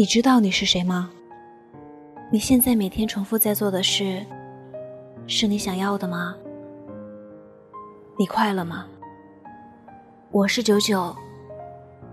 你知道你是谁吗？你现在每天重复在做的事，是你想要的吗？你快乐吗？我是九九，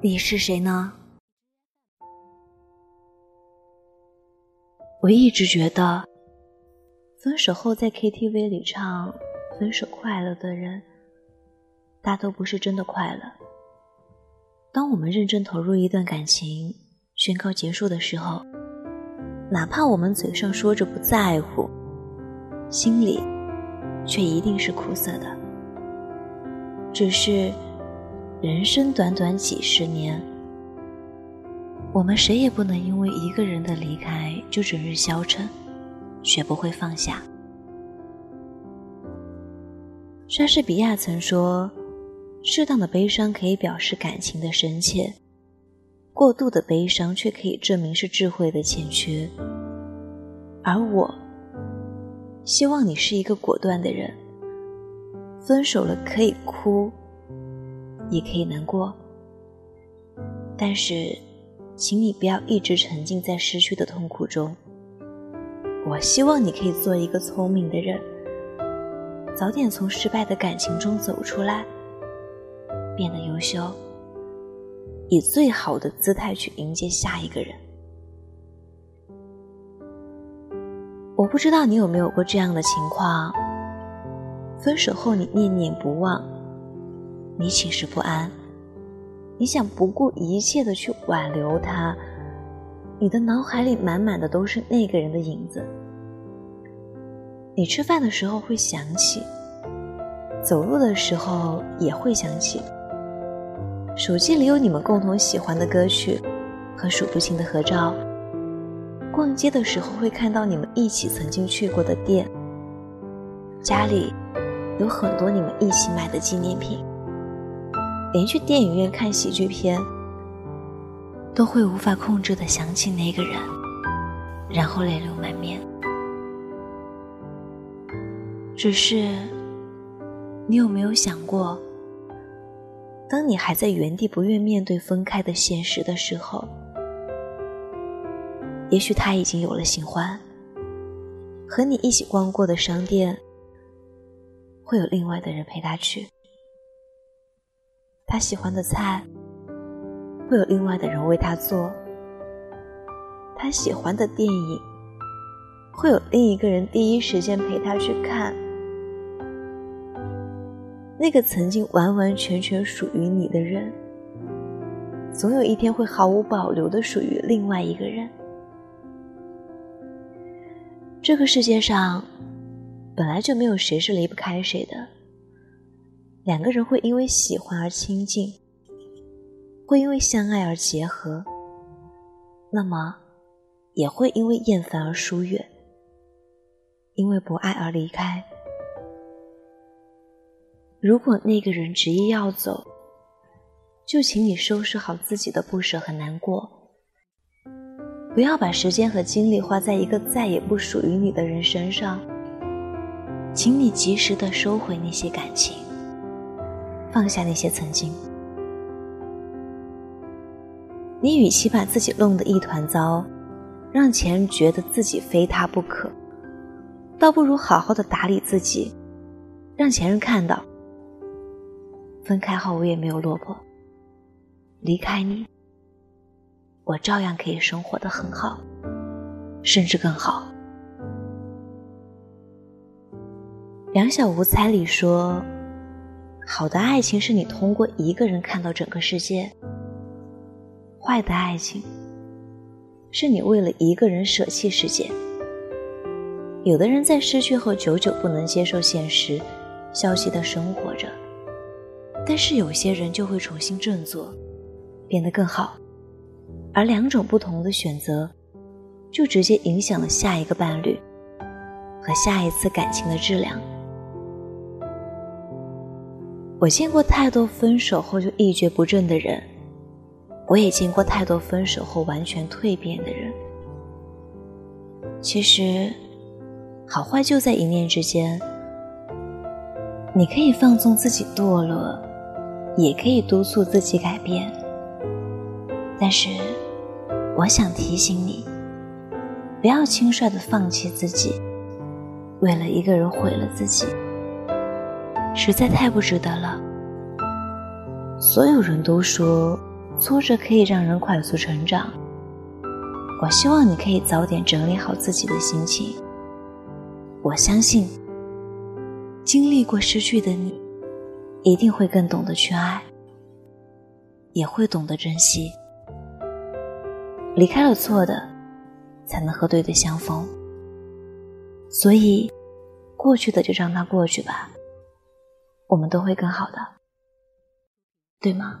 你是谁呢？我一直觉得，分手后在 KTV 里唱分手快乐的人，大都不是真的快乐。当我们认真投入一段感情，宣告结束的时候，哪怕我们嘴上说着不在乎，心里却一定是苦涩的。只是人生短短几十年，我们谁也不能因为一个人的离开就整日消沉，学不会放下。莎士比亚曾说，适当的悲伤可以表示感情的深切，过度的悲伤却可以证明是智慧的欠缺。而我希望你是一个果断的人，分手了可以哭也可以难过，但是请你不要一直沉浸在失去的痛苦中。我希望你可以做一个聪明的人，早点从失败的感情中走出来，变得优秀，以最好的姿态去迎接下一个人。我不知道你有没有过这样的情况，分手后你念念不忘，你寝食不安，你想不顾一切的去挽留他，你的脑海里满满的都是那个人的影子。你吃饭的时候会想起，走路的时候也会想起，手机里有你们共同喜欢的歌曲和数不清的合照，逛街的时候会看到你们一起曾经去过的店，家里有很多你们一起买的纪念品，连去电影院看喜剧片都会无法控制地想起那个人，然后泪流满面。只是你有没有想过，当你还在原地不愿面对分开的现实的时候，也许他已经有了新欢，和你一起逛过的商店会有另外的人陪他去，他喜欢的菜会有另外的人为他做，他喜欢的电影会有另一个人第一时间陪他去看。那个曾经完完全全属于你的人，总有一天会毫无保留地属于另外一个人。这个世界上本来就没有谁是离不开谁的，两个人会因为喜欢而亲近，会因为相爱而结合，那么也会因为厌烦而疏远，因为不爱而离开。如果那个人执意要走，就请你收拾好自己的不舍和难过，不要把时间和精力花在一个再也不属于你的人身上。请你及时地收回那些感情，放下那些曾经。你与其把自己弄得一团糟，让前任觉得自己非他不可，倒不如好好的打理自己，让前任看到，分开后我也没有落魄，离开你，我照样可以生活得很好，甚至更好。两小无猜里说，好的爱情是你通过一个人看到整个世界，坏的爱情是你为了一个人舍弃世界。有的人在失去后久久不能接受现实，消极地生活着，但是有些人就会重新振作，变得更好。而两种不同的选择就直接影响了下一个伴侣和下一次感情的质量。我见过太多分手后就一蹶不振的人，我也见过太多分手后完全蜕变的人。其实好坏就在一念之间，你可以放纵自己堕落，也可以督促自己改变，但是我想提醒你，不要轻率地放弃自己，为了一个人毁了自己，实在太不值得了。所有人都说挫折可以让人快速成长，我希望你可以早点整理好自己的心情。我相信经历过失去的你一定会更懂得去爱，也会懂得珍惜。离开了错的，才能和对的相逢。所以过去的就让它过去吧，我们都会更好的，对吗？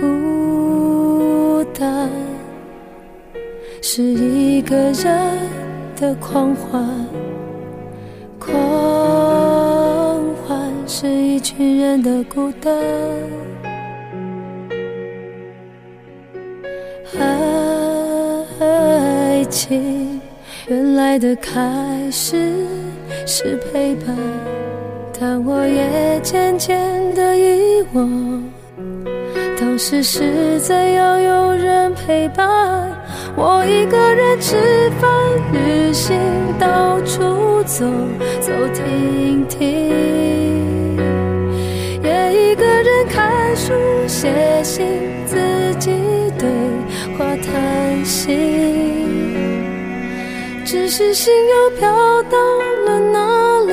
孤单是一个人的狂欢，狂欢是一群人的孤单。爱情原来的开始是陪伴，但我也渐渐的遗忘，当时是怎样有人陪伴。我一个人吃饭旅行，到处走走停停，也一个人看书写信，自己对话谈心，只是心又飘到了哪里，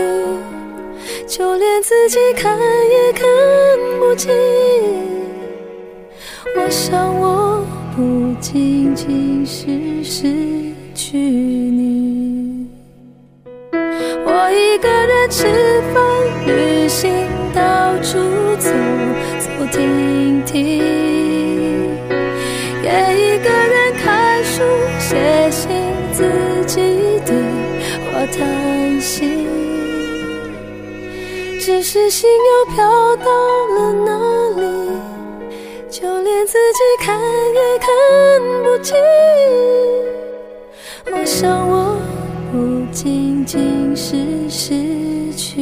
就连自己看也看不清。我想我不仅仅是失去你，我一个人吃饭旅行，到处走走停停，也一个人看书写信，自己对话谈心，只是心又飘到了哪里，就连自己看也看不清。我想我不仅仅是失去你。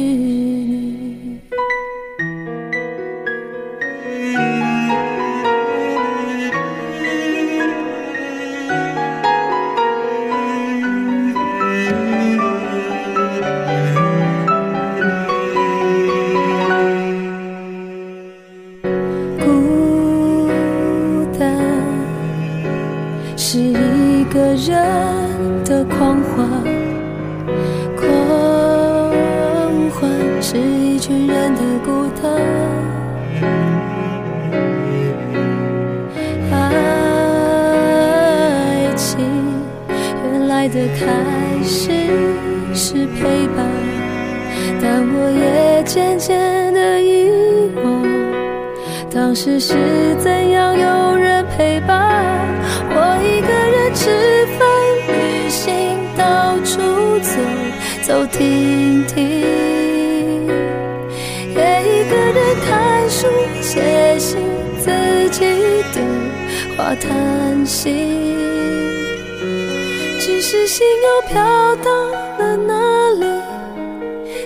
是一个人的狂欢，狂欢是一群人的孤单。爱情原来的开始是陪伴，但我也渐渐的遗忘，当时是怎样有人陪伴。我一个人吃饭旅行，到处走走停停，也一个人看书写信，自己对话谈心，只是心又飘到了哪里，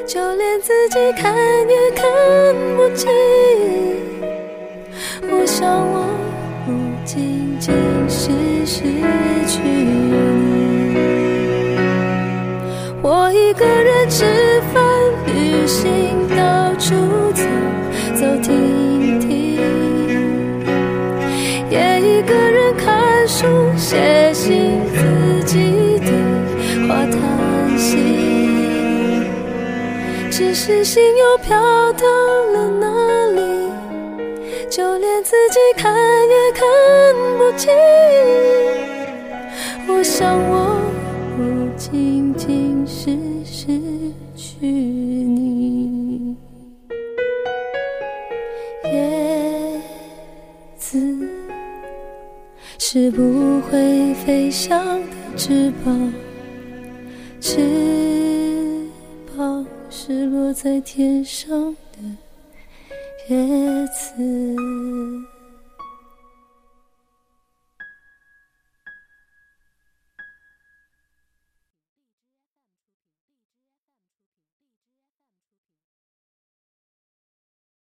就连自己看也看不清。我想我不仅仅是失去你，我一个人吃饭旅行，到处走走停停，也一个人看书写信，自己对话谈心，只是心又飘到了哪里，就连自己看也看不清。我想我不仅仅仅是失去你。叶子是不会飞翔的翅膀，翅膀是落在天上的叶子。